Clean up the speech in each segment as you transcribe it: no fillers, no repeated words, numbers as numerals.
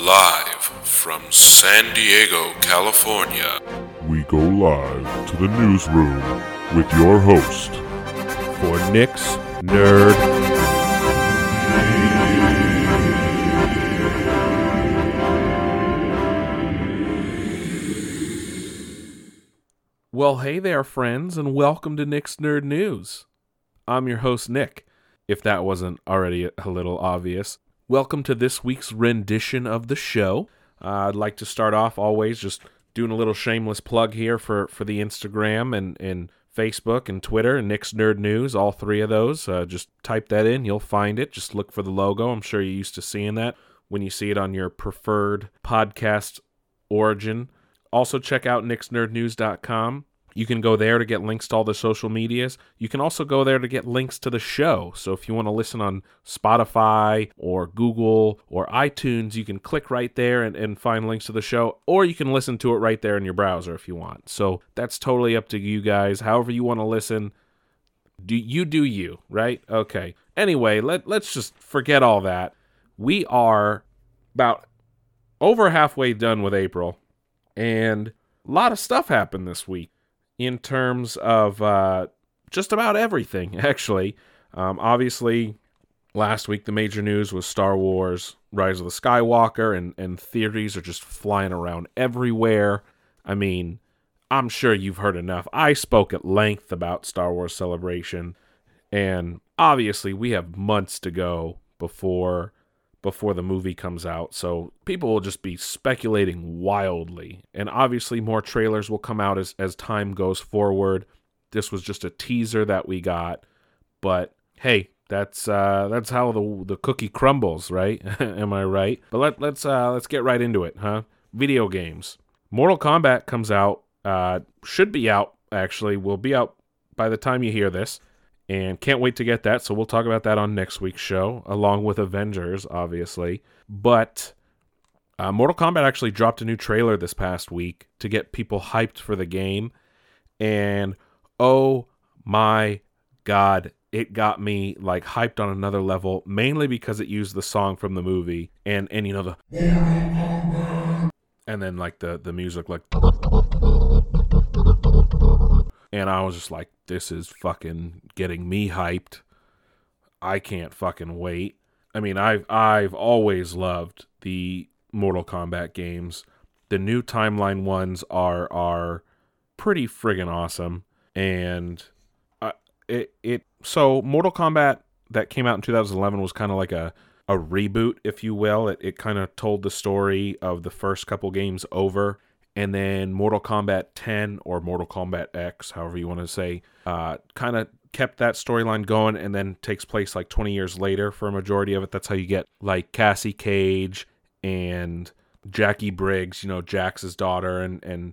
Live from San Diego, California, we go live to the newsroom with your host for Nick's Nerd News. Well, hey there, friends, and welcome to Nick's Nerd News. I'm your host, Nick, if that wasn't already a little obvious. Welcome to this week's rendition of the show. I'd like to start off always just doing a little shameless plug here for the Instagram and Facebook and Twitter and Nick's Nerd News, all three of those. Just type that in, you'll find it. Just look for the logo. I'm sure you're used to seeing that when you see it on your preferred podcast origin. Also check out nicksnerdnews.com. You can go there to get links to all the social medias. You can also go there to get links to the show. So if you want to listen on Spotify or Google or iTunes, you can click right there and find links to the show. Or you can listen to it right there in your browser if you want. So that's totally up to you guys. However you want to listen, do you, right? Okay. Anyway, let's just forget all that. We are about over halfway done with April. And a lot of stuff happened this week. In terms of just about everything, actually. Obviously, last week the major news was Star Wars Rise of the Skywalker, and theories are just flying around everywhere. I mean, I'm sure you've heard enough. I spoke at length about Star Wars Celebration, and obviously we have months to go before the movie comes out, so people will just be speculating wildly. And obviously more trailers will come out as time goes forward. This was just a teaser that we got, but hey, that's how the cookie crumbles, right? Am I right? But let's get right into it, huh? Video games. Mortal Kombat comes out, should be out, actually, will be out by the time you hear this. And can't wait to get that, so we'll talk about that on next week's show, along with Avengers, obviously. But Mortal Kombat actually dropped a new trailer this past week to get people hyped for the game. And oh my god, it got me like hyped on another level, mainly because it used the song from the movie. And you know, the... And then like the music, like... And I was just like, this is fucking getting me hyped. I can't fucking wait. I mean, I've always loved the Mortal Kombat games. The new timeline ones are pretty friggin' awesome. And so Mortal Kombat that came out in 2011 was kind of like a reboot, if you will. It kind of told the story of the first couple games over. And then Mortal Kombat 10 or Mortal Kombat X, however you want to say, kind of kept that storyline going and then takes place like 20 years later for a majority of it. That's how you get like Cassie Cage and Jackie Briggs, you know, Jax's daughter and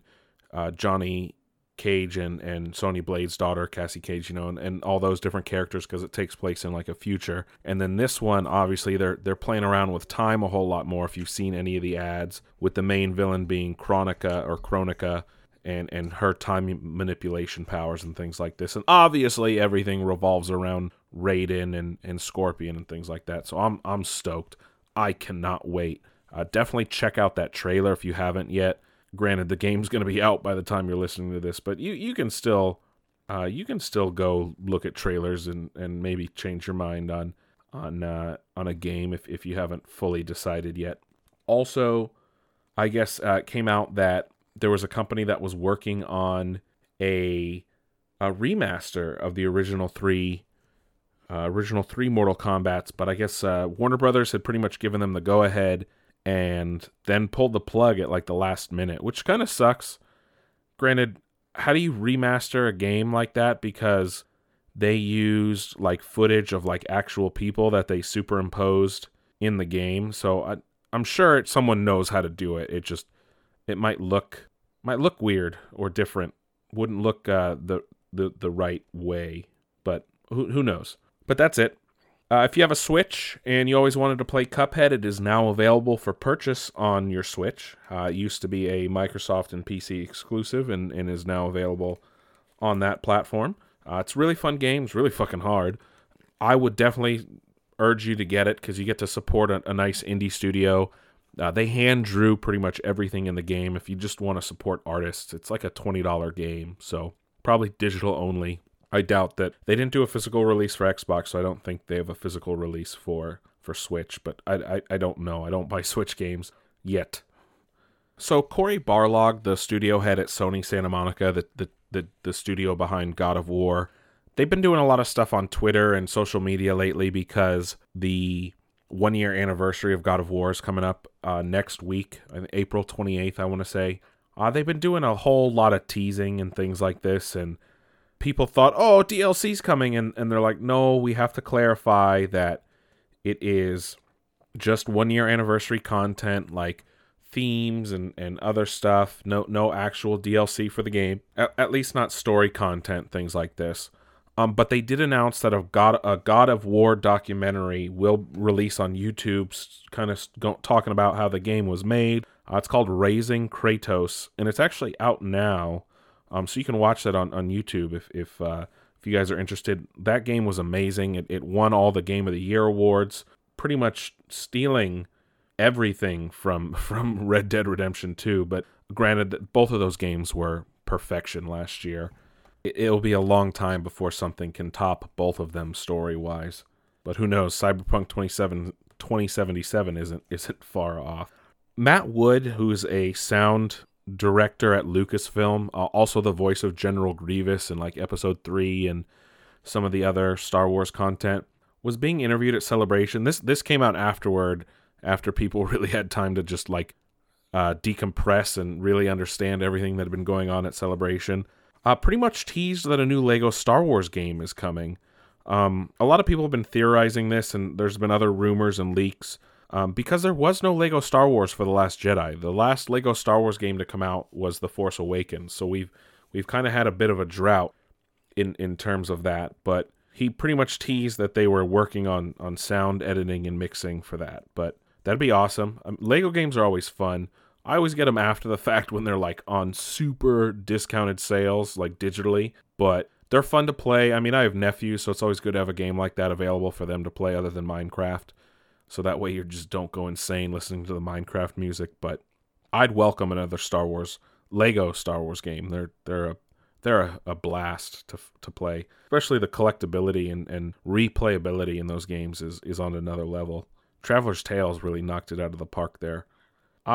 Johnny Cage and Sonya Blade's daughter, Cassie Cage, you know, and all those different characters because it takes place in like a future. And then this one, obviously, they're playing around with time a whole lot more if you've seen any of the ads, with the main villain being Kronika and her time manipulation powers and things like this. And obviously everything revolves around Raiden and Scorpion and things like that. So I'm stoked. I cannot wait. Definitely check out that trailer if you haven't yet. Granted, the game's going to be out by the time you're listening to this, but you can still go look at trailers and maybe change your mind on a game if you haven't fully decided yet. Also, I guess it came out that there was a company that was working on a remaster of the original three Mortal Kombats, but I guess Warner Brothers had pretty much given them the go-ahead and then pulled the plug at like the last minute, which kind of sucks. Granted, how do you remaster a game like that? Because they used like footage of like actual people that they superimposed in the game. So I'm sure someone knows how to do it. It just, it might look weird or different. Wouldn't look the right way, but who knows? But that's it. If you have a Switch and you always wanted to play Cuphead, it is now available for purchase on your Switch. It used to be a Microsoft and PC exclusive and is now available on that platform. It's really fun game. It's really fucking hard. I would definitely urge you to get it because you get to support a nice indie studio They hand drew pretty much everything in the game. If you just want to support artists, it's like a $20 game, so probably digital only. I doubt that they didn't do a physical release for Xbox, so I don't think they have a physical release for Switch, but I don't know. I don't buy Switch games yet. So Cory Barlog, the studio head at Sony Santa Monica, the studio behind God of War, they've been doing a lot of stuff on Twitter and social media lately because the one-year anniversary of God of War is coming up next week, April 28th, I want to say. They've been doing a whole lot of teasing and things like this, and people thought, oh, DLC's coming, and they're like, no, we have to clarify that it is just one-year anniversary content, like themes and other stuff, no actual DLC for the game, at least not story content, things like this. But they did announce that a God of War documentary will release on YouTube, kind of talking about how the game was made. It's called Raising Kratos, and it's actually out now, so you can watch that on YouTube if you guys are interested. That game was amazing. It won all the Game of the Year awards, pretty much stealing everything from Red Dead Redemption 2, but granted that both of those games were perfection last year. It'll be a long time before something can top both of them story-wise. But who knows, Cyberpunk 2077 isn't far off. Matt Wood, who's a sound director at Lucasfilm, also the voice of General Grievous in like Episode 3 and some of the other Star Wars content, was being interviewed at Celebration. This came out afterward, after people really had time to just like decompress and really understand everything that had been going on at Celebration. Pretty much teased that a new Lego Star Wars game is coming. A lot of people have been theorizing this, and there's been other rumors and leaks, because there was no Lego Star Wars for The Last Jedi. The last Lego Star Wars game to come out was The Force Awakens, so we've kind of had a bit of a drought in terms of that, but he pretty much teased that they were working on sound editing and mixing for that, but that'd be awesome. Lego games are always fun. I always get them after the fact when they're like on super discounted sales, like digitally, but they're fun to play. I mean, I have nephews, so it's always good to have a game like that available for them to play other than Minecraft. So that way you just don't go insane listening to the Minecraft music, but I'd welcome another Lego Star Wars game. They're a blast to play, especially the collectability and replayability in those games is on another level. Traveler's Tales really knocked it out of the park there.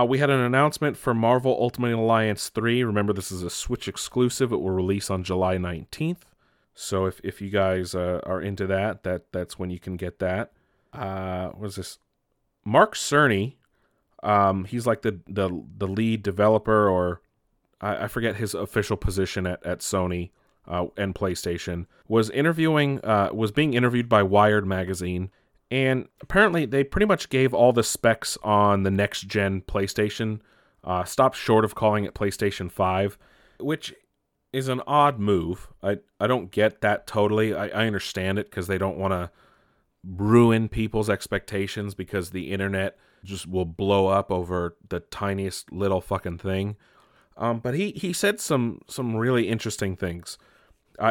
We had an announcement for Marvel Ultimate Alliance 3. Remember, this is a Switch exclusive. It will release on July 19th. So if you guys are into that's when you can get that. What is this? Mark Cerny, he's like the lead developer, or I forget his official position at Sony and PlayStation, was being interviewed by Wired magazine. And apparently they pretty much gave all the specs on the next-gen PlayStation, stopped short of calling it PlayStation 5, which is an odd move. I don't get that totally. I understand it because they don't want to ruin people's expectations because the internet just will blow up over the tiniest little fucking thing. But he said some really interesting things.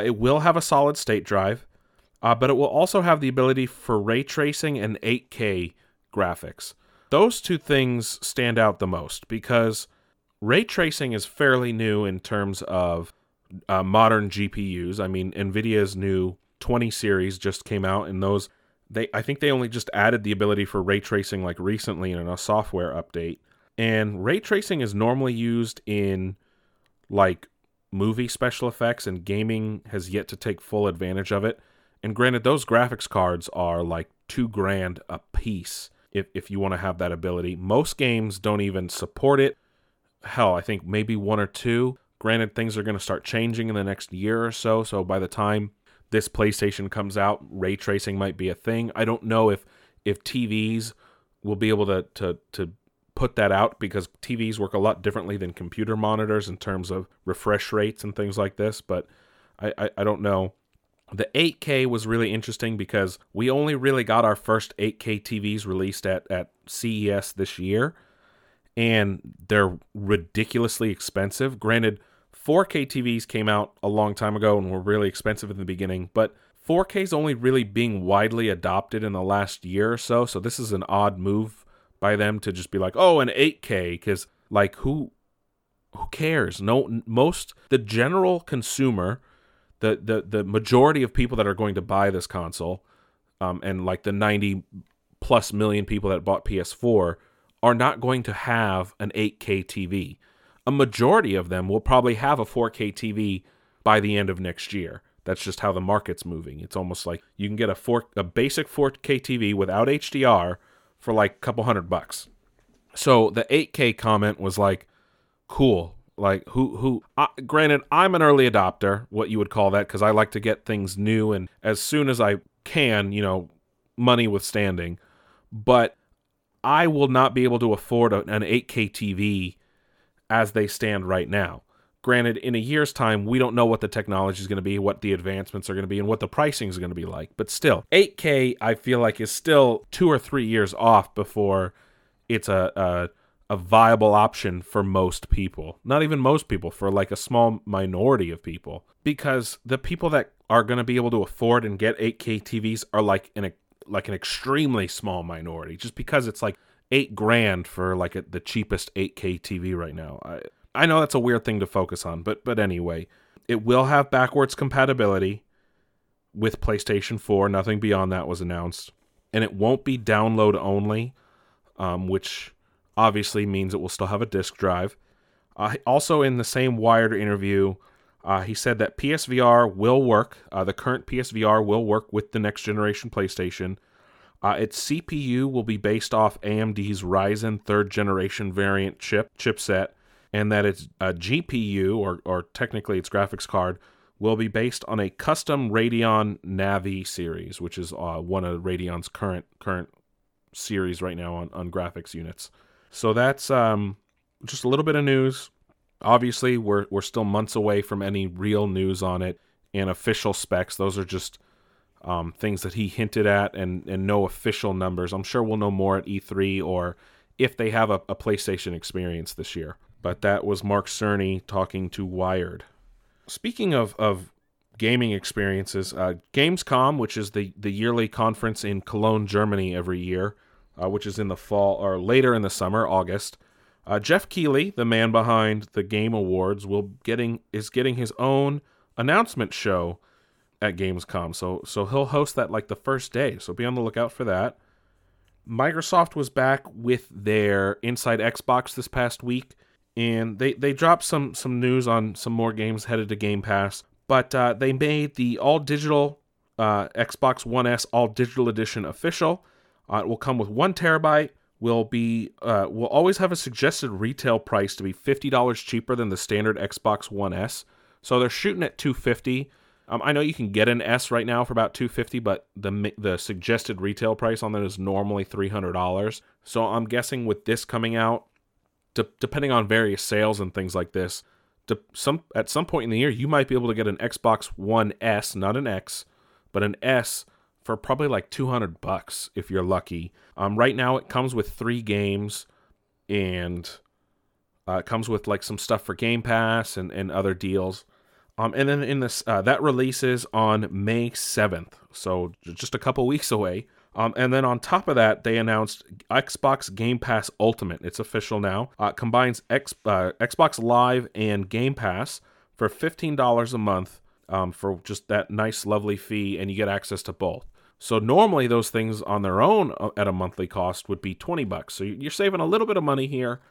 It will have a solid-state drive. But it will also have the ability for ray tracing and 8K graphics. Those two things stand out the most because ray tracing is fairly new in terms of modern GPUs. I mean, NVIDIA's new 20 series just came out, and those I think they only just added the ability for ray tracing like recently in a software update. And ray tracing is normally used in like movie special effects, and gaming has yet to take full advantage of it. And granted, those graphics cards are like $2,000 a piece if you want to have that ability. Most games don't even support it. Hell, I think maybe one or two. Granted, things are going to start changing in the next year or so. So by the time this PlayStation comes out, ray tracing might be a thing. I don't know if TVs will be able to put that out, because TVs work a lot differently than computer monitors in terms of refresh rates and things like this. But I don't know. The 8K was really interesting because we only really got our first 8K TVs released at CES this year, and they're ridiculously expensive. Granted, 4K TVs came out a long time ago and were really expensive in the beginning, but 4K is only really being widely adopted in the last year or so, so this is an odd move by them to just be like, oh, an 8K, because like who cares? No, the general consumer, the majority of people that are going to buy this console, and like the 90 plus million people that bought PS4 are not going to have an 8K TV. A majority of them will probably have a 4K TV by the end of next year. That's just how the market's moving. It's almost like you can get a basic 4K TV without HDR for like a couple $100. So the 8K comment was like, cool. Like granted, I'm an early adopter, what you would call that, because I like to get things new and as soon as I can, you know, money withstanding. But I will not be able to afford an 8K TV as they stand right now. Granted, in a year's time, we don't know what the technology is going to be, what the advancements are going to be, and what the pricing is going to be like. But still, 8K, I feel like, is still 2 or 3 years off before it's a viable option for most people. Not even most people, for like a small minority of people. Because the people that are going to be able to afford and get 8K TVs are like an extremely small minority. Just because it's like $8,000 for like the cheapest 8K TV right now. I know that's a weird thing to focus on, but anyway, it will have backwards compatibility with PlayStation 4. Nothing beyond that was announced. And it won't be download only, which obviously means it will still have a disc drive. Also, in the same Wired interview, he said that PSVR will work. The current PSVR will work with the next generation PlayStation. Its CPU will be based off AMD's Ryzen 3rd generation variant chipset. And that its GPU, or technically its graphics card, will be based on a custom Radeon Navi series, which is one of Radeon's current series right now on graphics units. So that's just a little bit of news. Obviously, we're still months away from any real news on it and official specs. Those are just things that he hinted at and no official numbers. I'm sure we'll know more at E3 or if they have a PlayStation experience this year. But that was Mark Cerny talking to Wired. Speaking of gaming experiences, Gamescom, which is the yearly conference in Cologne, Germany every year, which is in the fall or later in the summer, August. Jeff Keighley, the man behind the Game Awards, is getting his own announcement show at Gamescom. So he'll host that like the first day. So be on the lookout for that. Microsoft was back with their Inside Xbox this past week. And they dropped some news on some more games headed to Game Pass. But they made the all-digital Xbox One S all-digital edition official. It will come with 1 terabyte. Will always have a suggested retail price to be $50 cheaper than the standard Xbox One S. So they're shooting at $250. I know you can get an S right now for about $250, but the suggested retail price on that is normally $300. So I'm guessing with this coming out, depending on various sales and things like this, at some point in the year, you might be able to get an Xbox One S, not an X, but an S for probably like $200 if you're lucky. Right now, it comes with 3 games, and it comes with like some stuff for Game Pass and other deals. And then in this that releases on May 7th, so just a couple weeks away. And then on top of that, they announced Xbox Game Pass Ultimate. It's official now. It combines Xbox Live and Game Pass for $15 a month for just that nice, lovely fee, and you get access to both. So normally those things on their own at a monthly cost would be $20. So you're saving a little bit of money here.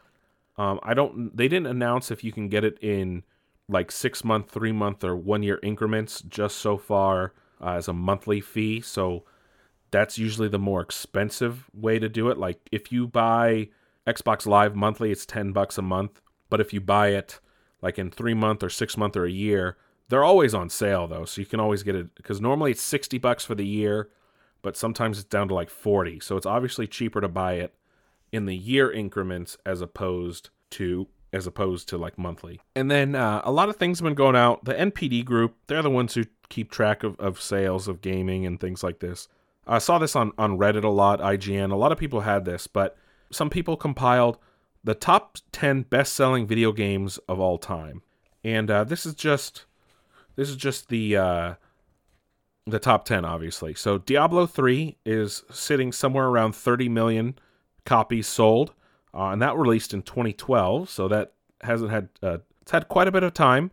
They didn't announce if you can get it in like 6-month, 3-month, or 1-year increments. Just so far as a monthly fee. So that's usually the more expensive way to do it. Like if you buy Xbox Live monthly, it's $10 a month. But if you buy it like in 3-month or 6-month or a year, they're always on sale though. So you can always get it because normally it's $60 for the year, but sometimes it's down to like $40. So it's obviously cheaper to buy it in the year increments as opposed to like monthly. And then a lot of things have been going out. The NPD group, they're the ones who keep track of sales of gaming and things like this. I saw this on Reddit a lot, IGN. A lot of people had this, but some people compiled the top 10 best-selling video games of all time, and this is just the top 10, obviously. So Diablo 3 is sitting somewhere around 30 million copies sold, and that released in 2012, so that hasn't had it's had quite a bit of time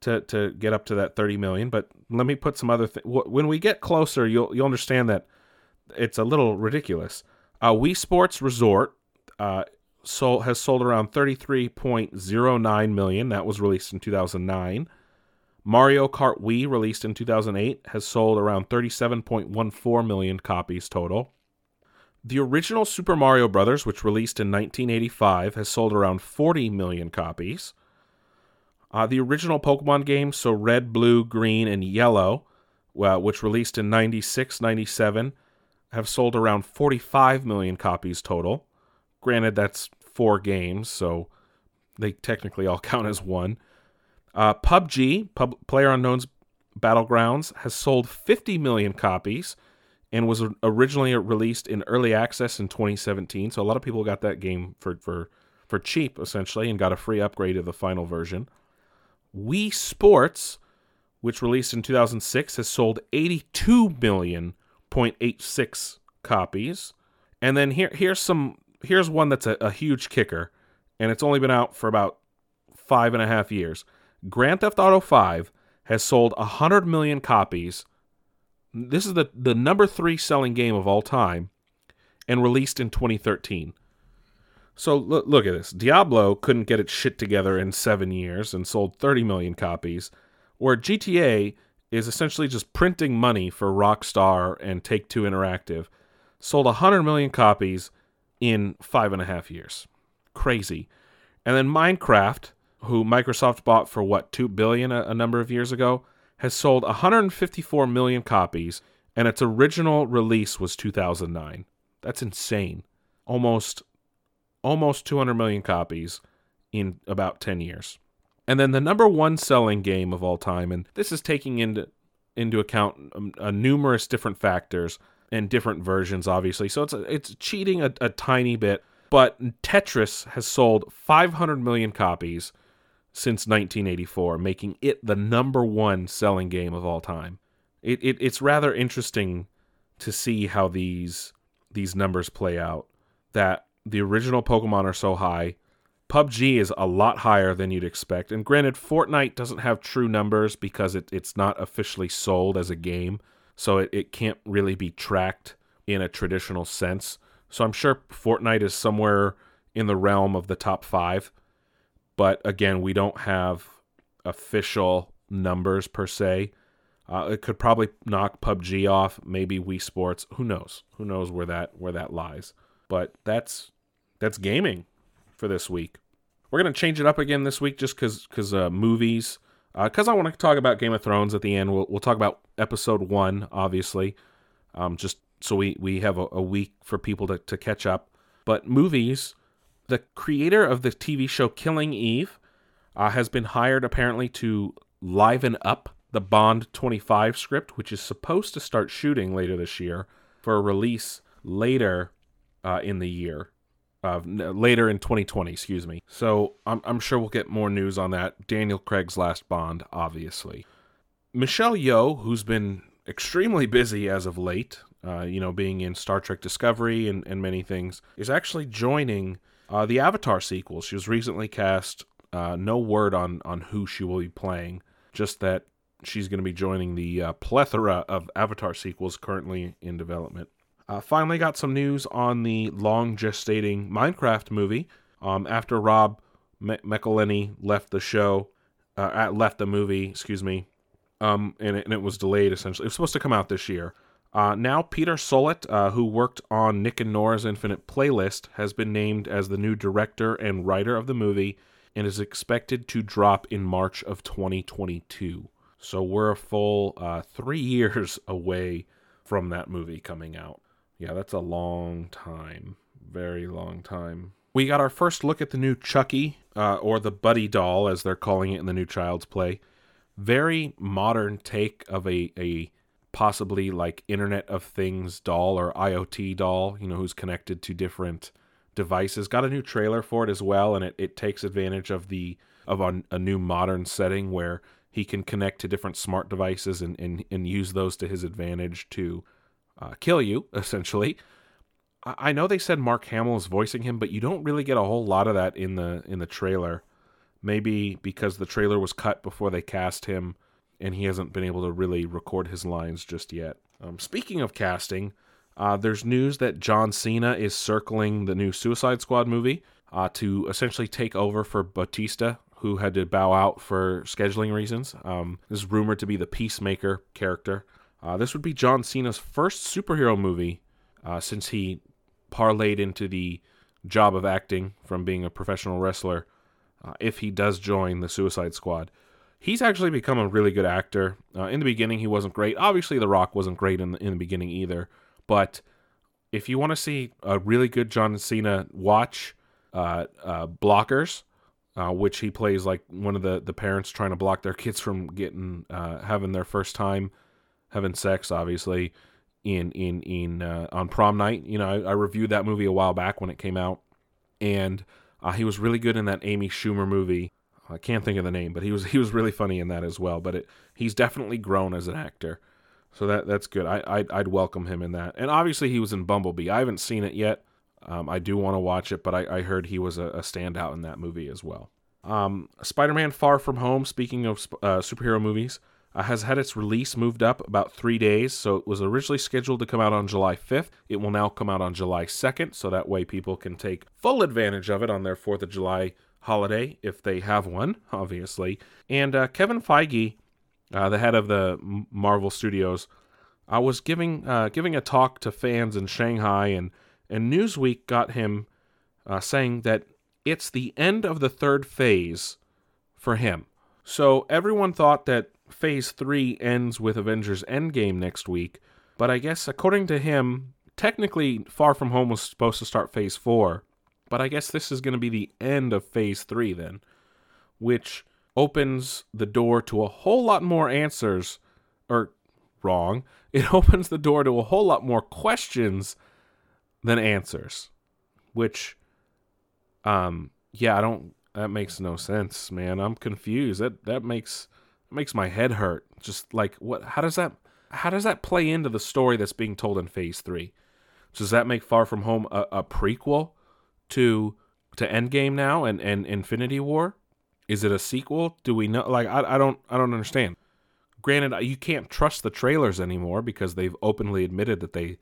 to get up to that 30 million. But let me put some other when we get closer, you'll understand that it's a little ridiculous. Wii Sports Resort has sold around 33.09 million. That was released in 2009. Mario Kart Wii, released in 2008, has sold around 37.14 million copies total. The original Super Mario Brothers, which released in 1985, has sold around 40 million copies. The original Pokemon games, so Red, Blue, Green, and Yellow, which released in 96, 97, have sold around 45 million copies total. Granted, that's 4 games, so they technically all count as one. PUBG, PlayerUnknown's Battlegrounds, has sold 50 million copies and was originally released in early access in 2017. So a lot of people got that game for cheap, essentially, and got a free upgrade of the final version. Wii Sports, which released in 2006, has sold 82.86 million copies. And then here's one that's a huge kicker, and it's only been out for about 5.5 years. Grand Theft Auto V has sold 100 million copies. This is the number 3 selling game of all time, and released in 2013. So look at this. Diablo couldn't get its shit together in 7 years and sold 30 million copies, where GTA is essentially just printing money for Rockstar and Take-Two Interactive. Sold 100 million copies in 5.5 years. Crazy. And then Minecraft, who Microsoft bought for, $2 billion a number of years ago, has sold 154 million copies, and its original release was 2009. That's insane. Almost 200 million copies in about 10 years. And then the number 1 selling game of all time, and this is taking into account numerous different factors and different versions, obviously. So it's cheating a tiny bit, but Tetris has sold 500 million copies since 1984, making it the number 1 selling game of all time. It's rather interesting to see how these numbers play out, that the original Pokemon are so high. PUBG is a lot higher than you'd expect. And granted, Fortnite doesn't have true numbers because it's not officially sold as a game, so it can't really be tracked in a traditional sense. So I'm sure Fortnite is somewhere in the realm of the top 5. But again, we don't have official numbers per se. It could probably knock PUBG off, maybe Wii Sports. Who knows? Who knows where that lies? But that's gaming for this week. We're going to change it up again this week just because movies. Because I want to talk about Game of Thrones at the end. We'll talk about episode 1, obviously. Just so we have a week for people to catch up. But movies, the creator of the TV show Killing Eve has been hired apparently to liven up the Bond 25 script, which is supposed to start shooting later this year for a release later in the year. Later in 2020, excuse me. So I'm sure we'll get more news on that. Daniel Craig's last Bond, obviously. Michelle Yeoh, who's been extremely busy as of late, being in Star Trek Discovery and many things, is actually joining the Avatar sequel. She was recently cast. No word on who she will be playing, just that she's going to be joining the plethora of Avatar sequels currently in development. Finally got some news on the long gestating Minecraft movie. After Rob McElhenney left the movie, excuse me, and it was delayed, essentially. It was supposed to come out this year. Now Peter Solit, who worked on Nick and Nora's Infinite Playlist, has been named as the new director and writer of the movie and is expected to drop in March of 2022. So we're a full 3 years away from that movie coming out. Yeah, that's a long time. Very long time. We got our first look at the new Chucky, or the Buddy doll, as they're calling it in the new Child's Play. Very modern take of a possibly like Internet of Things doll or IoT doll, who's connected to different devices. Got a new trailer for it as well, and it takes advantage of a new modern setting where he can connect to different smart devices and use those to his advantage to kill you, essentially. I know they said Mark Hamill is voicing him, but you don't really get a whole lot of that in the trailer. Maybe because the trailer was cut before they cast him, and he hasn't been able to really record his lines just yet. Speaking of casting, there's news that John Cena is circling the new Suicide Squad movie to essentially take over for Batista, who had to bow out for scheduling reasons. This is rumored to be the Peacemaker character. This would be John Cena's first superhero movie since he parlayed into the job of acting from being a professional wrestler if he does join the Suicide Squad. He's actually become a really good actor. In the beginning, he wasn't great. Obviously, The Rock wasn't great in the beginning either. But if you want to see a really good John Cena, watch Blockers, which he plays like one of the parents trying to block their kids from having their first time having sex, obviously, on prom night. You know, I reviewed that movie a while back when it came out, and he was really good in that Amy Schumer movie. I can't think of the name, but he was really funny in that as well. But he's definitely grown as an actor, so that's good. I'd welcome him in that. And obviously he was in Bumblebee. I haven't seen it yet. I do want to watch it, but I heard he was a standout in that movie as well. Spider-Man Far From Home, speaking of superhero movies, has had its release moved up about 3 days. So it was originally scheduled to come out on July 5th. It will now come out on July 2nd, so that way people can take full advantage of it on their 4th of July holiday, if they have one, obviously. And Kevin Feige, the head of the Marvel Studios, was giving a talk to fans in Shanghai, and Newsweek got him saying that it's the end of the third phase for him. So everyone thought that Phase 3 ends with Avengers Endgame next week, but I guess according to him, technically Far From Home was supposed to start Phase 4, but I guess this is going to be the end of Phase 3 then, which opens the door to a whole lot more answers, or wrong, it opens the door to a whole lot more questions than answers, which, that makes no sense, man. I'm confused. That makes my head hurt. Just like, what? How does that play into the story that's being told in Phase 3? Does that make Far From Home a prequel to Endgame now and Infinity War? Is it a sequel? Do we know? Like, I don't understand. Granted, you can't trust the trailers anymore because they've openly admitted that they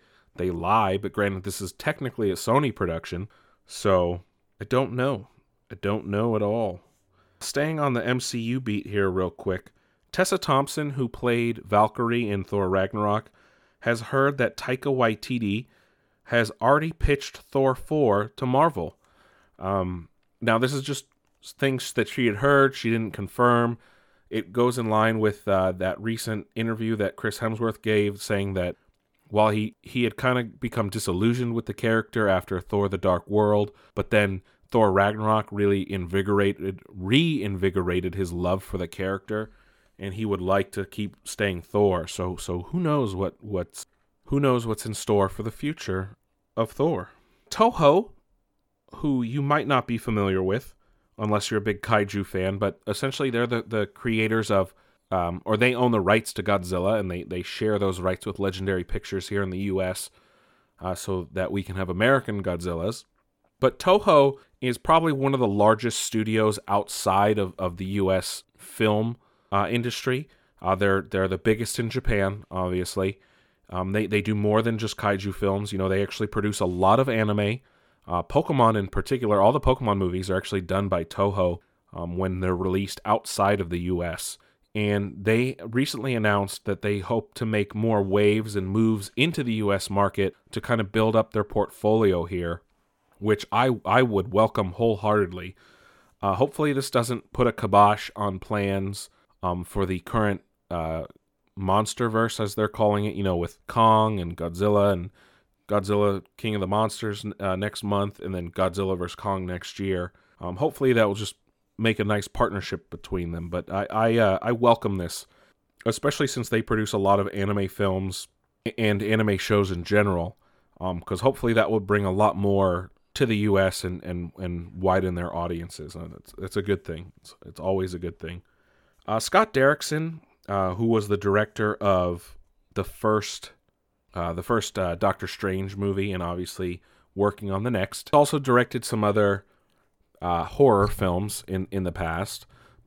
lie, but granted, this is technically a Sony production, so I don't know. I don't know at all. Staying on the MCU beat here real quick, Tessa Thompson, who played Valkyrie in Thor Ragnarok, has heard that Taika Waititi has already pitched Thor 4 to Marvel. Now, this is just things that she had heard, she didn't confirm. It goes in line with that recent interview that Chris Hemsworth gave, saying that while he had kind of become disillusioned with the character after Thor The Dark World, but then Thor Ragnarok really reinvigorated his love for the character, and he would like to keep staying Thor. So who knows what's in store for the future of Thor. Toho, who you might not be familiar with unless you're a big kaiju fan, but essentially they're the creators of or they own the rights to Godzilla, and they share those rights with Legendary Pictures here in the US, so that we can have American Godzillas. But Toho is probably one of the largest studios outside of the U.S. film industry. They're the biggest in Japan, obviously. They do more than just kaiju films. You know, they actually produce a lot of anime. Pokemon in particular, all the Pokemon movies are actually done by Toho when they're released outside of the U.S. And they recently announced that they hope to make more waves and moves into the U.S. market to kind of build up their portfolio here, which I would welcome wholeheartedly. Hopefully this doesn't put a kibosh on plans for the current Monsterverse, as they're calling it, you know, with Kong and Godzilla King of the Monsters next month, and then Godzilla vs. Kong next year. Hopefully that will just make a nice partnership between them, but I welcome this, especially since they produce a lot of anime films and anime shows in general, because hopefully that will bring a lot more to the U.S. and widen their audiences. That's a good thing. It's always a good thing. Scott Derrickson, who was the director of the first the first Doctor Strange movie, and obviously working on the next. Also directed some other horror films in the past,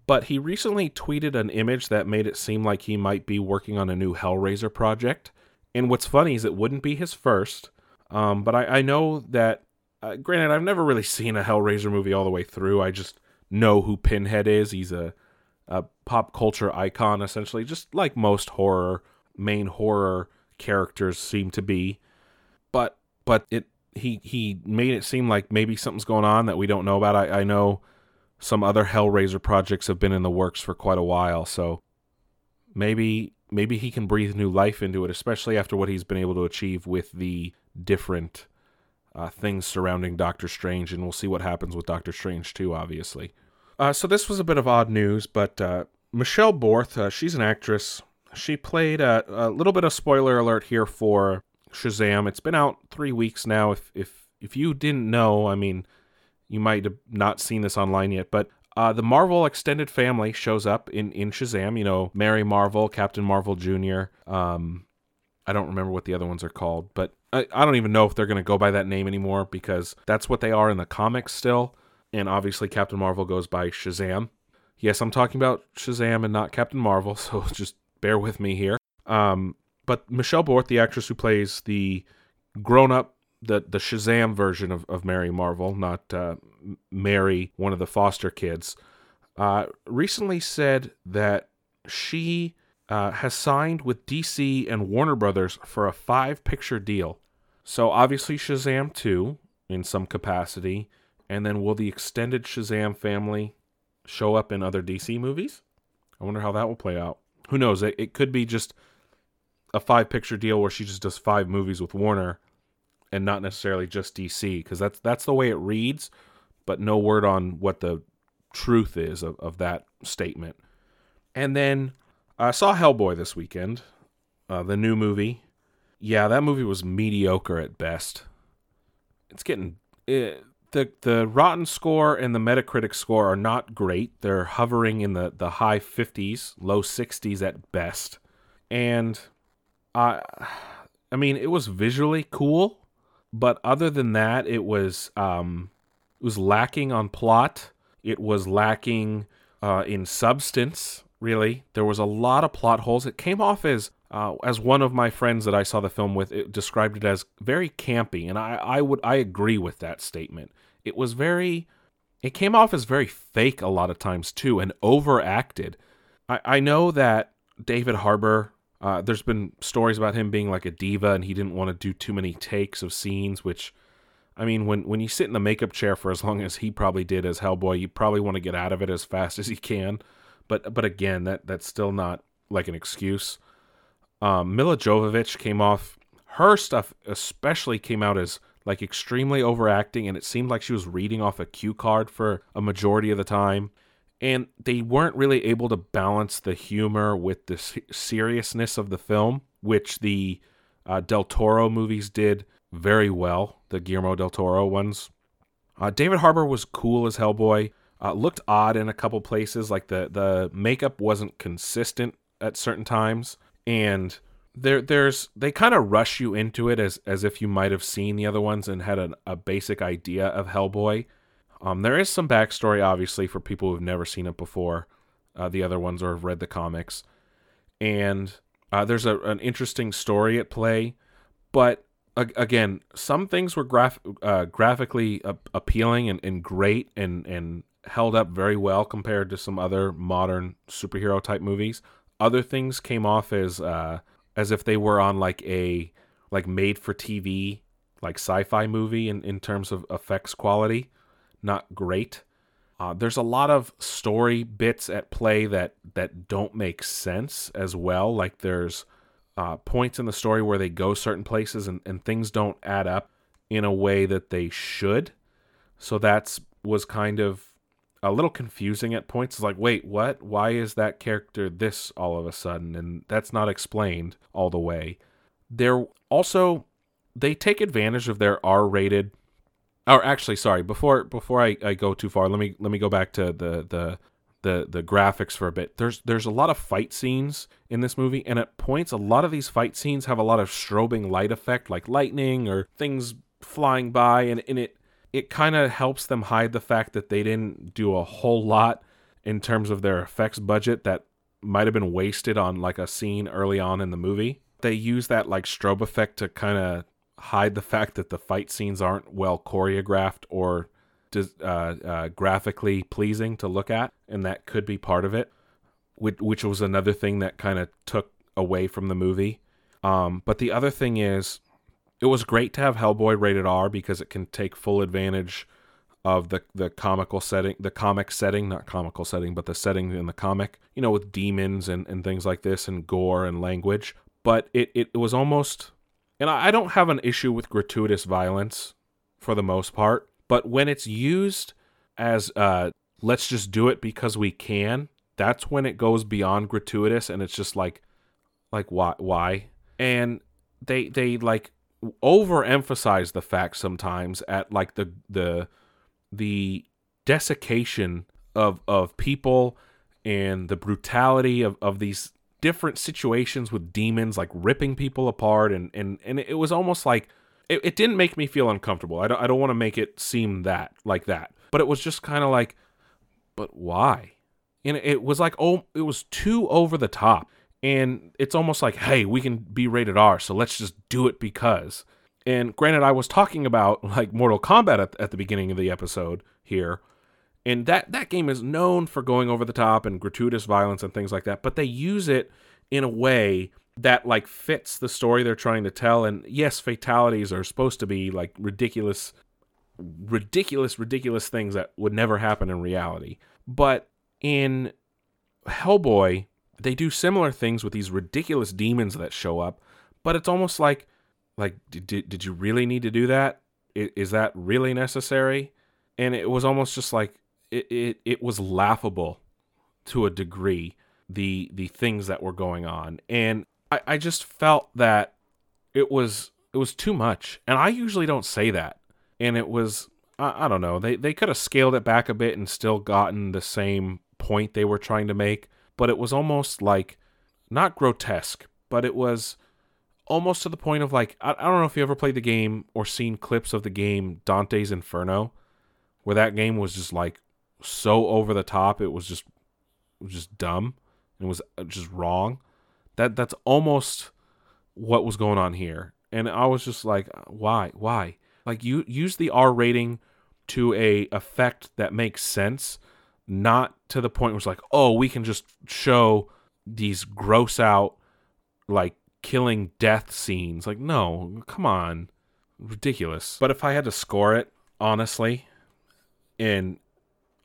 but he recently tweeted an image that made it seem like he might be working on a new Hellraiser project. And what's funny is it wouldn't be his first, but I know that, granted, I've never really seen a Hellraiser movie all the way through. I just know who Pinhead is. He's a pop culture icon, essentially, just like most main horror characters seem to be. But he made it seem like maybe something's going on that we don't know about. I know some other Hellraiser projects have been in the works for quite a while, so maybe he can breathe new life into it, especially after what he's been able to achieve with the different things surrounding Doctor Strange, and we'll see what happens with Doctor Strange 2, obviously. So this was a bit of odd news, but Michelle Borth, she's an actress. She played a little bit of spoiler alert here for Shazam. It's been out 3 weeks now. If you didn't know, I mean, you might have not seen this online yet, but the Marvel extended family shows up in Shazam. You know, Mary Marvel, Captain Marvel Jr. I don't remember what the other ones are called, but I don't even know if they're going to go by that name anymore because that's what they are in the comics still. And obviously Captain Marvel goes by Shazam. Yes, I'm talking about Shazam and not Captain Marvel, so just bear with me here. But Michelle Borth, the actress who plays the grown-up, the Shazam version of Mary Marvel, not Mary, one of the foster kids, recently said that she has signed with DC and Warner Brothers for a 5-picture deal. So obviously Shazam 2 in some capacity, and then will the extended Shazam family show up in other DC movies? I wonder how that will play out. Who knows? It could be just a 5-picture deal where she just does 5 movies with Warner and not necessarily just DC, because that's the way it reads, but no word on what the truth is of that statement. And then I saw Hellboy this weekend, the new movie. Yeah, that movie was mediocre at best. It's getting... The Rotten score and the Metacritic score are not great. They're hovering in the high 50s, low 60s at best. And I mean, it was visually cool, but other than that, it was lacking on plot. It was lacking in substance, really. There was a lot of plot holes. It came off as one of my friends that I saw the film with, it described it as very campy, and I agree with that statement. It came off as very fake a lot of times too, and overacted. I know that David Harbour, there's been stories about him being like a diva and he didn't want to do too many takes of scenes, which, I mean, when you sit in the makeup chair for as long as he probably did as Hellboy, you probably want to get out of it as fast as you can. But again, that's still not like an excuse. Mila Jovovich came off, her stuff especially came out as like extremely overacting, and it seemed like she was reading off a cue card for a majority of the time. And they weren't really able to balance the humor with the seriousness of the film, which the Del Toro movies did very well, the Guillermo Del Toro ones. David Harbour was cool as Hellboy, looked odd in a couple places, like the makeup wasn't consistent at certain times. And they kind of rush you into it as if you might have seen the other ones and had a basic idea of Hellboy. There is some backstory, obviously, for people who have never seen it before, the other ones, or have read the comics. And there's an interesting story at play. But again, some things were graphically appealing and great and held up very well compared to some other modern superhero-type movies. Other things came off as if they were on like made-for-TV, like sci-fi movie in terms of effects quality. Not great. There's a lot of story bits at play that don't make sense as well. Like there's points in the story where they go certain places and things don't add up in a way that they should. So that was kind of a little confusing at points. It's like, wait, what? Why is that character this all of a sudden? And that's not explained all the way. They take advantage of their R-rated. Or actually, sorry, before I go too far, let me go back to the the graphics for a bit. There's a lot of fight scenes in this movie, and at points, a lot of these fight scenes have a lot of strobing light effect, like lightning or things flying by, and it kind of helps them hide the fact that they didn't do a whole lot in terms of their effects budget that might have been wasted on like a scene early on in the movie. They use that like strobe effect to kind of hide the fact that the fight scenes aren't well choreographed or graphically pleasing to look at, and that could be part of it, which was another thing that kind of took away from the movie. But the other thing is, it was great to have Hellboy rated R because it can take full advantage of the setting in the comic, you know, with demons and things like this and gore and language. But it was almost, and I don't have an issue with gratuitous violence for the most part, but when it's used as, let's just do it because we can, that's when it goes beyond gratuitous, and it's just like why? And they like overemphasize the fact sometimes at like the desiccation of people and the brutality of these different situations with demons, like ripping people apart, and it was almost like, It didn't make me feel uncomfortable. I don't want to make it seem that. But it was just kind of like, but why? And it was like, oh, it was too over the top. And it's almost like, hey, we can be rated R, so let's just do it because. And granted, I was talking about like Mortal Kombat at the beginning of the episode here. And that game is known for going over the top and gratuitous violence and things like that. But they use it in a way that like fits the story they're trying to tell. And yes, fatalities are supposed to be like ridiculous things that would never happen in reality. But in Hellboy, they do similar things with these ridiculous demons that show up, but it's almost like did you really need to do that? Is that really necessary? And it was almost just like it was laughable to a degree, the things that were going on. And I just felt that it was too much. And I usually don't say that. And it was, I don't know, they could have scaled it back a bit and still gotten the same point they were trying to make. But it was almost like, not grotesque, but it was almost to the point of like, I don't know if you ever played the game or seen clips of the game Dante's Inferno, where that game was just like so over the top, it was just dumb. It was just wrong. That's almost what was going on here. And I was just like, why? Like, you use the R rating to a effect that makes sense, not to the point where it's like, oh, we can just show these gross out, like, killing death scenes. Like, no, come on. Ridiculous. But if I had to score it, honestly, and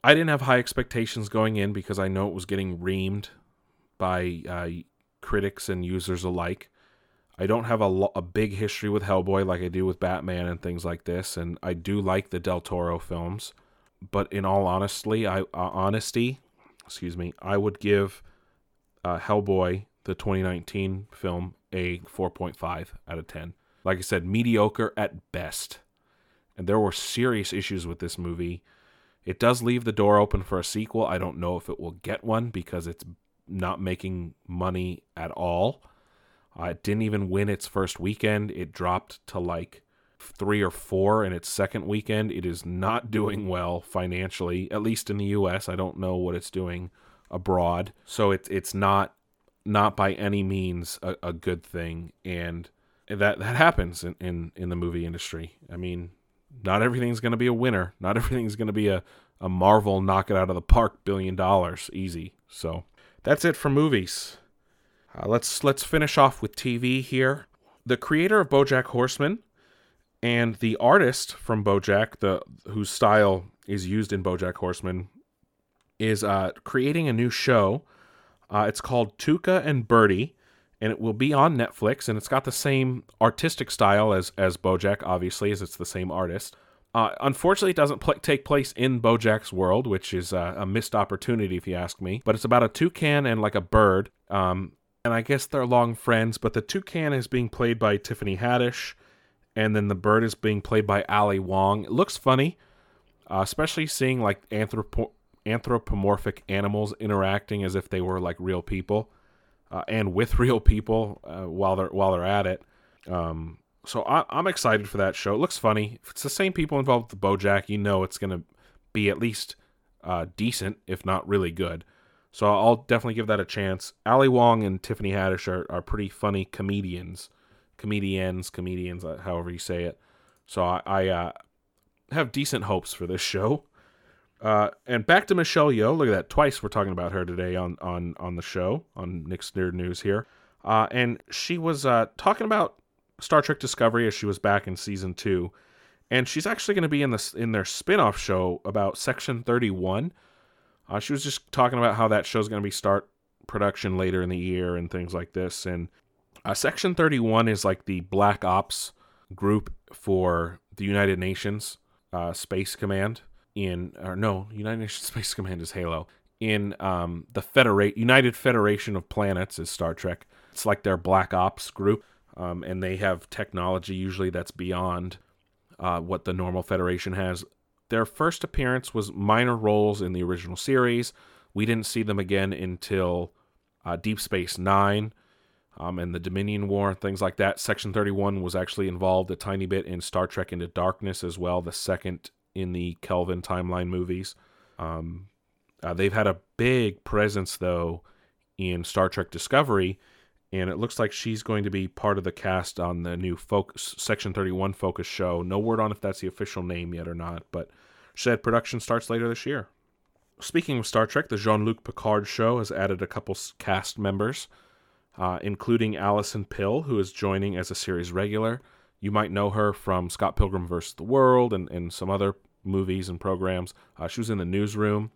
I didn't have high expectations going in because I know it was getting reamed by critics and users alike. I don't have a big history with Hellboy like I do with Batman and things like this, and I do like the Del Toro films, but in all honesty, I would give Hellboy, the 2019 film, a 4.5 out of 10. Like I said, mediocre at best. And there were serious issues with this movie. It does leave the door open for a sequel. I don't know if it will get one because it's not making money at all. It didn't even win its first weekend. It dropped to like 3 or 4 in its second weekend. It is not doing well financially, at least in the US. I don't know what it's doing abroad. So it's not by any means a good thing. And that happens in the movie industry. I mean, not everything's going to be a winner. Not everything's going to be a Marvel knock it out of the park $1 billion easy. So that's it for movies. Let's finish off with TV here. The creator of BoJack Horseman and the artist from BoJack, whose style is used in BoJack Horseman, is creating a new show. It's called Tuca and Birdie, and it will be on Netflix. And it's got the same artistic style as BoJack, obviously, as it's the same artist. Unfortunately, it doesn't take place in BoJack's world, which is a missed opportunity if you ask me. But it's about a toucan and like a bird, and I guess they're long friends. But the toucan is being played by Tiffany Haddish, and then the bird is being played by Ali Wong. It looks funny, especially seeing like anthropomorphic animals interacting as if they were like real people, and with real people while they're at it. So I'm excited for that show. It looks funny. If it's the same people involved with the BoJack, you know it's going to be at least decent, if not really good. So I'll definitely give that a chance. Ali Wong and Tiffany Haddish are pretty funny comedians, however you say it. So I have decent hopes for this show. And back to Michelle Yeoh. Look at that. Twice we're talking about her today on the show, on Nick's Nerd News here. And she was talking about Star Trek Discovery as she was back in Season 2. And she's actually going to be in their spin-off show about Section 31. She was just talking about how that show's going to be start production later in the year and things like this. And Section 31 is like the Black Ops group for the United Nations Space Command. United Nations Space Command is Halo. United Federation of Planets is Star Trek. It's like their Black Ops group. And they have technology usually that's beyond what the normal Federation has. Their first appearance was minor roles in the original series. We didn't see them again until Deep Space Nine and the Dominion War, things like that. Section 31 was actually involved a tiny bit in Star Trek Into Darkness as well, the second in the Kelvin timeline movies. They've had a big presence, though, in Star Trek Discovery, and it looks like she's going to be part of the cast on the new Section 31 Focus show. No word on if that's the official name yet or not, but she said production starts later this year. Speaking of Star Trek, the Jean-Luc Picard show has added a couple cast members, including Alison Pill, who is joining as a series regular. You might know her from Scott Pilgrim vs. the World and some other movies and programs. She was in The Newsroom.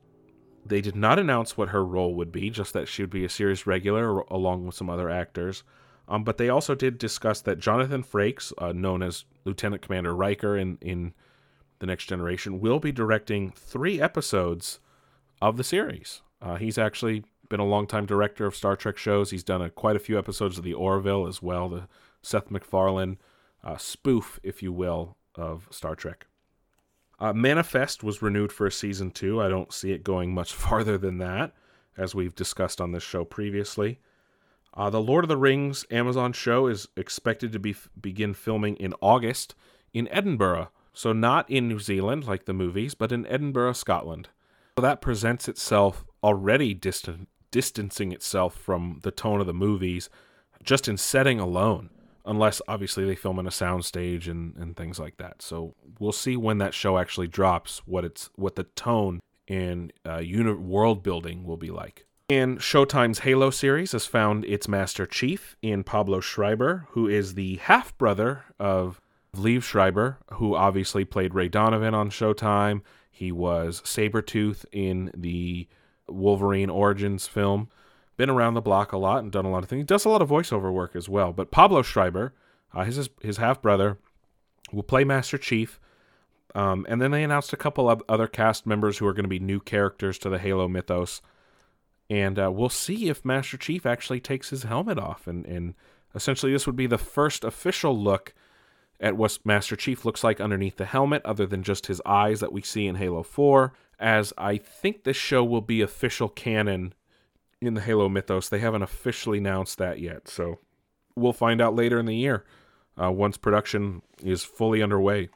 They did not announce what her role would be, just that she would be a series regular along with some other actors. But they also did discuss that Jonathan Frakes, known as Lieutenant Commander Riker in The Next Generation, will be directing 3 episodes of the series. He's actually been a longtime director of Star Trek shows. He's done quite a few episodes of The Orville as well, the Seth MacFarlane spoof, if you will, of Star Trek. Manifest was renewed for a Season 2. I don't see it going much farther than that, as we've discussed on this show previously. The Lord of the Rings Amazon show is expected to begin filming in August in Edinburgh. So not in New Zealand, like the movies, but in Edinburgh, Scotland. So that presents itself already distancing itself from the tone of the movies, just in setting alone. Unless, obviously, they film in a soundstage and things like that. So we'll see when that show actually drops, what the tone and world building will be like. And Showtime's Halo series has found its Master Chief in Pablo Schreiber, who is the half-brother of Liev Schreiber, who obviously played Ray Donovan on Showtime. He was Sabretooth in the Wolverine Origins film. Been around the block a lot and done a lot of things. He does a lot of voiceover work as well. But Pablo Schreiber, his half-brother, will play Master Chief. And then they announced a couple of other cast members who are going to be new characters to the Halo mythos. And we'll see if Master Chief actually takes his helmet off. And essentially this would be the first official look at what Master Chief looks like underneath the helmet, other than just his eyes that we see in Halo 4. As I think this show will be official canon in the Halo mythos. They haven't officially announced that yet, so we'll find out later in the year once production is fully underway.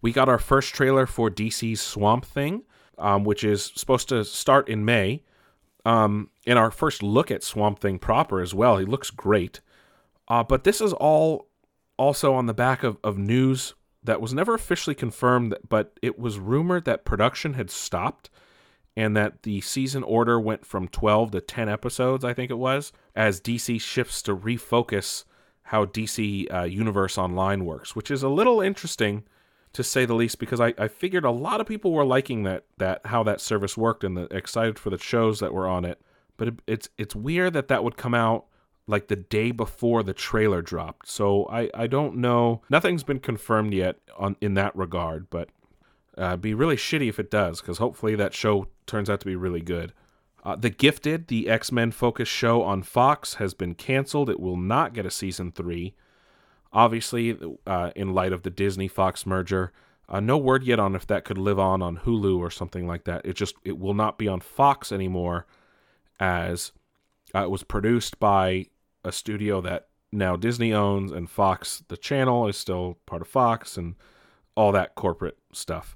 We got our first trailer for DC's Swamp Thing, which is supposed to start in May, and our first look at Swamp Thing proper as well. He looks great, but this is all also on the back of news that was never officially confirmed, but it was rumored that production had stopped and that the season order went from 12 to 10 episodes, I think it was, as DC shifts to refocus how DC Universe Online works, which is a little interesting, to say the least, because I figured a lot of people were liking that how that service worked and excited for the shows that were on it. But it's weird that would come out like the day before the trailer dropped. So I don't know. Nothing's been confirmed yet in that regard, but it'd be really shitty if it does, because hopefully that show turns out to be really good. The Gifted, the X-Men focused show on Fox, has been canceled. It will not get a season 3. Obviously, in light of the Disney-Fox merger, No word yet on if that could live on Hulu or something like that. It will not be on Fox anymore, as it was produced by a studio that now Disney owns, and Fox, the channel, is still part of Fox and all that corporate stuff.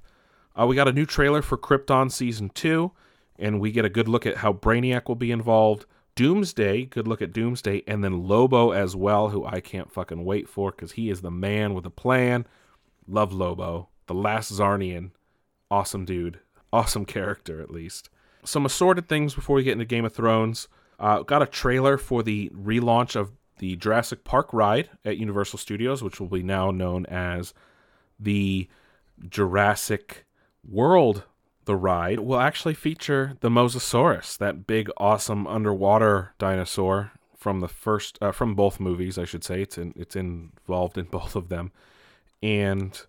We got a new trailer for Krypton Season 2, and we get a good look at how Brainiac will be involved. Doomsday, good look at Doomsday, and then Lobo as well, who I can't fucking wait for, because he is the man with a plan. Love Lobo. The last Zarnian. Awesome dude. Awesome character, at least. Some assorted things before we get into Game of Thrones. Got a trailer for the relaunch of the Jurassic Park ride at Universal Studios, which will be now known as the Jurassic World. The ride will actually feature the Mosasaurus, that big, awesome underwater dinosaur from the first, from both movies, I should say. It's involved in both of them. And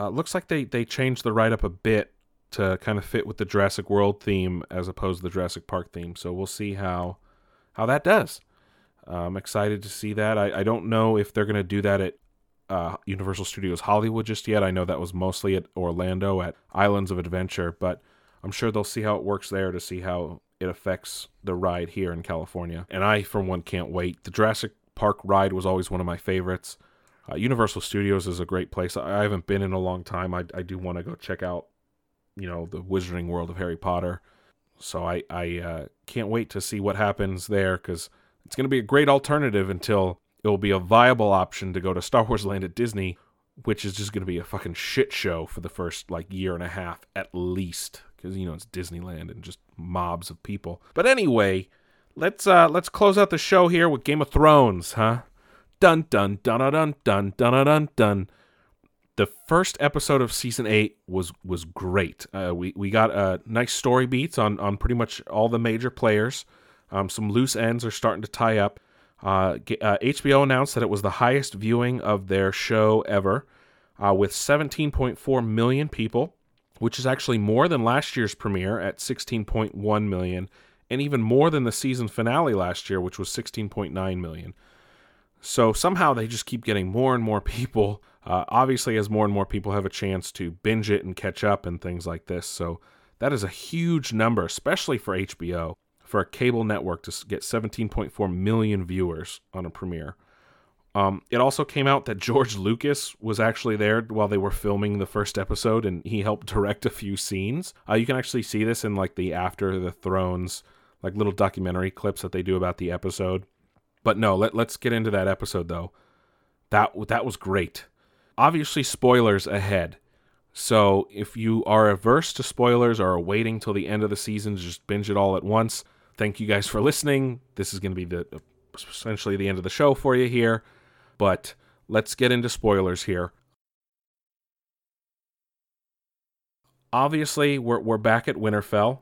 looks like they changed the ride up a bit to kind of fit with the Jurassic World theme as opposed to the Jurassic Park theme. So we'll see how that does. I'm excited to see that. I don't know if they're going to do that at Universal Studios Hollywood just yet. I know that was mostly at Orlando at Islands of Adventure, but I'm sure they'll see how it works there to see how it affects the ride here in California. And I, for one, can't wait. The Jurassic Park ride was always one of my favorites. Universal Studios is a great place. I haven't been in a long time. I do want to go check out, the Wizarding World of Harry Potter. So I can't wait to see what happens there, because it's going to be a great alternative until it will be a viable option to go to Star Wars Land at Disney, which is just going to be a fucking shit show for the first, year and a half at least, because, it's Disneyland and just mobs of people. But anyway, let's close out the show here with Game of Thrones, huh? Dun, dun, dun, dun, dun, dun, dun, dun, dun. The first episode of Season 8 was great. We got nice story beats on pretty much all the major players. Some loose ends are starting to tie up. HBO announced that it was the highest viewing of their show ever, with 17.4 million people, which is actually more than last year's premiere at 16.1 million, and even more than the season finale last year, which was 16.9 million. So somehow they just keep getting more and more people, obviously as more and more people have a chance to binge it and catch up and things like this. So that is a huge number, especially for HBO. For a cable network to get 17.4 million viewers on a premiere. It also came out that George Lucas was actually there while they were filming the first episode, and he helped direct a few scenes. You can actually see this in the After the Thrones, little documentary clips that they do about the episode. But no, let's get into that episode though. That was great. Obviously, spoilers ahead. So if you are averse to spoilers or are waiting till the end of the season to just binge it all at once, thank you guys for listening. This is going to be essentially the end of the show for you here, but let's get into spoilers here. Obviously, we're back at Winterfell,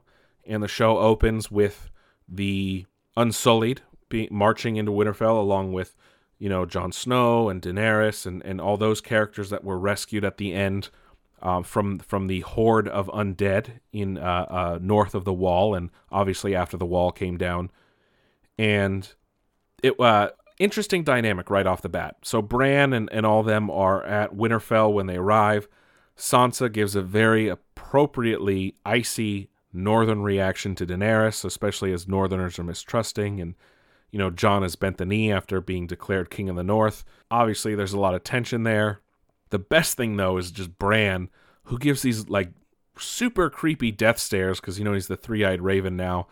and the show opens with the Unsullied marching into Winterfell along with, Jon Snow and Daenerys and all those characters that were rescued at the end from the horde of undead in north of the Wall, and obviously after the Wall came down. And it interesting dynamic right off the bat. So Bran and all them are at Winterfell when they arrive. Sansa gives a very appropriately icy northern reaction to Daenerys, especially as northerners are mistrusting, and Jon has bent the knee after being declared king of the north. Obviously there's a lot of tension there. The best thing, though, is just Bran, who gives these, super creepy death stares, because, he's the three-eyed raven now,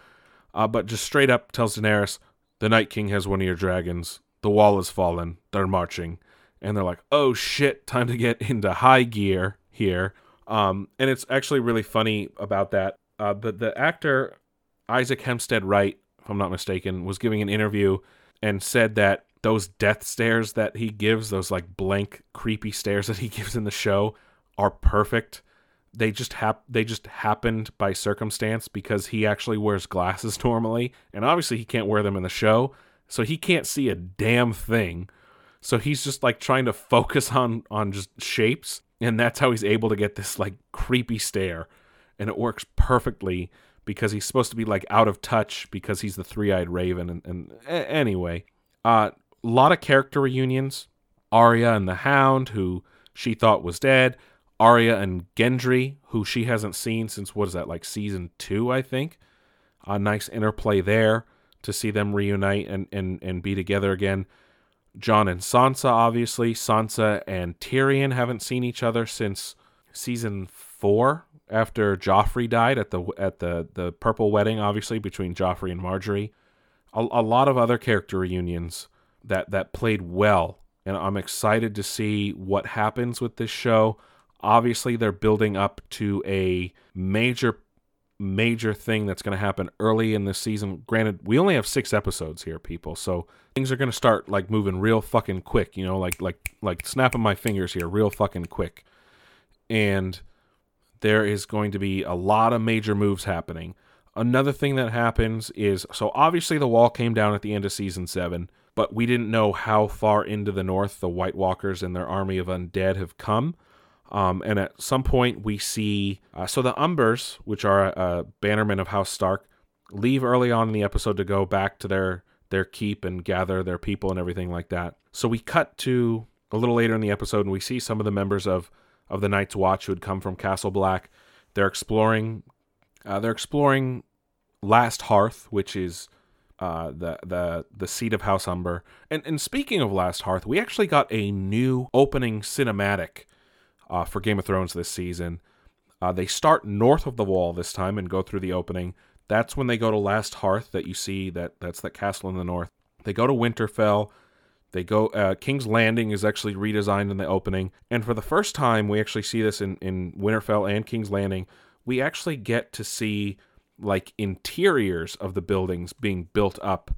but just straight up tells Daenerys, the Night King has one of your dragons, the Wall has fallen, they're marching. And they're like, oh shit, time to get into high gear here. And it's actually really funny about that. The actor, Isaac Hempstead Wright, if I'm not mistaken, was giving an interview and said that those death stares that he gives, those blank creepy stares that he gives in the show, are perfect. They just happened by circumstance, because he actually wears glasses normally, and obviously he can't wear them in the show, so he can't see a damn thing. So he's just trying to focus on just shapes, and that's how he's able to get this creepy stare, and it works perfectly because he's supposed to be out of touch because he's the three-eyed raven. And anyway, a lot of character reunions. Arya and the Hound, who she thought was dead. Arya and Gendry, who she hasn't seen since, what is that, like season 2, I think. A nice interplay there to see them reunite and be together again. Jon and Sansa, obviously. Sansa and Tyrion haven't seen each other since season 4, after Joffrey died at the Purple Wedding, obviously, between Joffrey and Margaery. A lot of other character reunions that played well, and I'm excited to see what happens with this show. Obviously, they're building up to a major thing that's going to happen early in this season. Granted, we only have 6 episodes here, people, so things are going to start like moving real fucking quick, you know, like snapping my fingers here real fucking quick. And there is going to be a lot of major moves happening. Another thing that happens is, so obviously the wall came down at the end of season 7, but we didn't know how far into the north the White Walkers and their army of undead have come. And at some point we see, so the Umbers, which are bannermen of House Stark, leave early on in the episode to go back to their keep and gather their people and everything like that. So we cut to a little later in the episode, and we see some of the members of the Night's Watch who had come from Castle Black. They're exploring Last Hearth, which is the seat of House Umber. And speaking of Last Hearth, we actually got a new opening cinematic for Game of Thrones this season. They start north of the wall this time and go through the opening. That's when they go to Last Hearth that you see, that's that castle in the north. They go to Winterfell. They go. King's Landing is actually redesigned in the opening. And for the first time, we actually see this in Winterfell and King's Landing. We actually get to see like interiors of the buildings being built up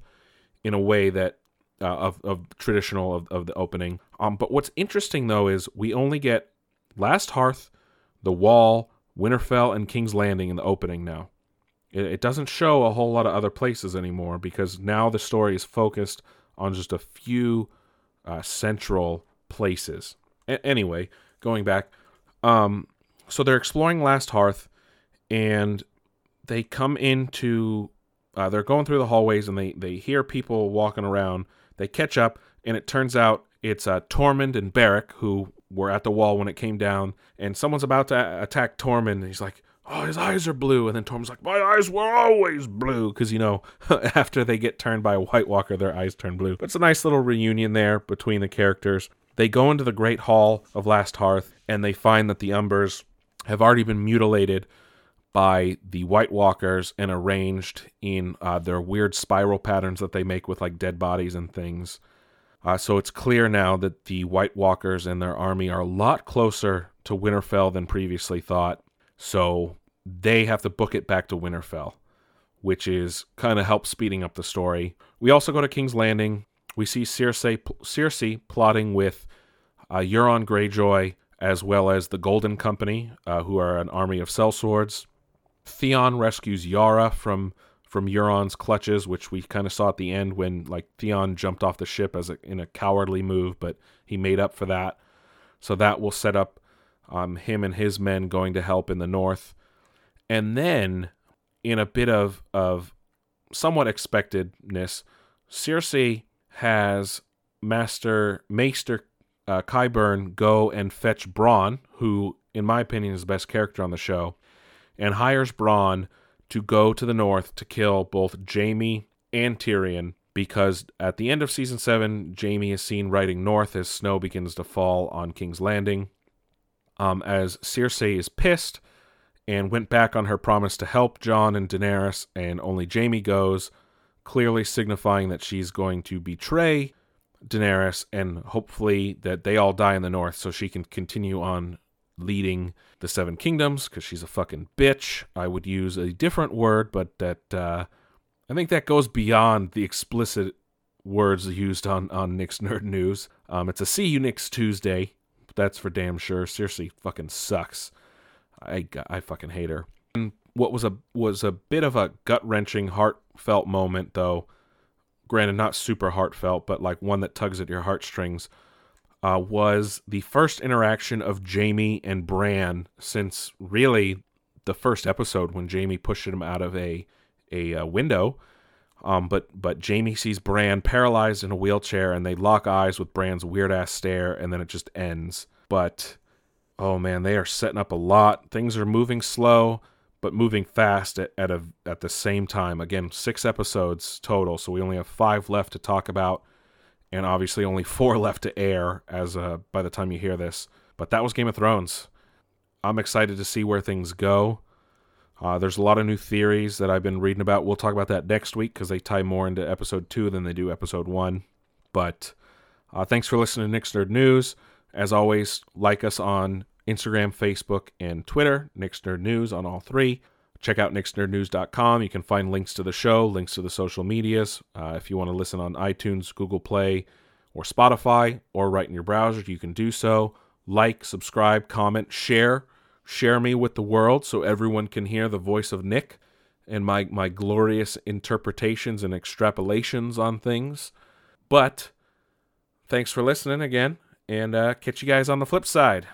in a way that of traditional of the opening. But what's interesting though is we only get Last Hearth, the Wall, Winterfell, and King's Landing in the opening now. It doesn't show a whole lot of other places anymore because now the story is focused on just a few central places. Anyway, going back, so they're exploring Last Hearth, and they come into, they're going through the hallways, and they hear people walking around. They catch up, and it turns out it's Tormund and Beric, who were at the wall when it came down, and someone's about to attack Tormund, and he's like, oh, his eyes are blue, and then Tormund's like, my eyes were always blue, because, you know, after they get turned by a White Walker, their eyes turn blue. But it's a nice little reunion there between the characters. They go into the Great Hall of Last Hearth, and they find that the Umbers have already been mutilated by the White Walkers and arranged in their weird spiral patterns that they make with like dead bodies and things. So it's clear now that the White Walkers and their army are a lot closer to Winterfell than previously thought. So they have to book it back to Winterfell, which is kind of helps speeding up the story. We also go to King's Landing. We see Cersei plotting with Euron Greyjoy, as well as the Golden Company, who are an army of sellswords. Theon rescues Yara from Euron's clutches, which we kind of saw at the end when like Theon jumped off the ship in a cowardly move, but he made up for that. So that will set up him and his men going to help in the north. And then, in a bit of somewhat expectedness, Cersei has Maester Qyburn go and fetch Bronn, who, in my opinion, is the best character on the show, and hires Bronn to go to the north to kill both Jaime and Tyrion, because at the end of season 7, Jaime is seen riding north as snow begins to fall on King's Landing. As Cersei is pissed and went back on her promise to help Jon and Daenerys, and only Jaime goes, clearly signifying that she's going to betray Daenerys, and hopefully that they all die in the north so she can continue on leading the 7 kingdoms, because she's a fucking bitch. I would use a different word, but that I think that goes beyond the explicit words used on Nick's Nerd News. It's a see you next Tuesday, but that's for damn sure. Cersei fucking sucks. I fucking hate her. And what was a bit of a gut-wrenching, heartfelt moment, though, granted not super heartfelt, but like one that tugs at your heartstrings, was the first interaction of Jaime and Bran since really the first episode when Jaime pushed him out of a window. But Jaime sees Bran paralyzed in a wheelchair, and they lock eyes with Bran's weird-ass stare, and then it just ends. But oh man, they are setting up a lot. Things are moving slow, but moving fast at the same time. Again, 6 episodes total, so we only have 5 left to talk about, and obviously only 4 left to air as by the time you hear this. But that was Game of Thrones. I'm excited to see where things go. There's a lot of new theories that I've been reading about. We'll talk about that next week because they tie more into Episode 2 than they do Episode 1. But thanks for listening to Nick's Nerd News. As always, like us on Instagram, Facebook, and Twitter. Nick's Nerd News on all 3. Check out nicksnerdnews.com. You can find links to the show, links to the social medias. If you want to listen on iTunes, Google Play, or Spotify, or right in your browser, you can do so. Like, subscribe, comment, share. Share me with the world so everyone can hear the voice of Nick and my glorious interpretations and extrapolations on things. But thanks for listening again, and catch you guys on the flip side.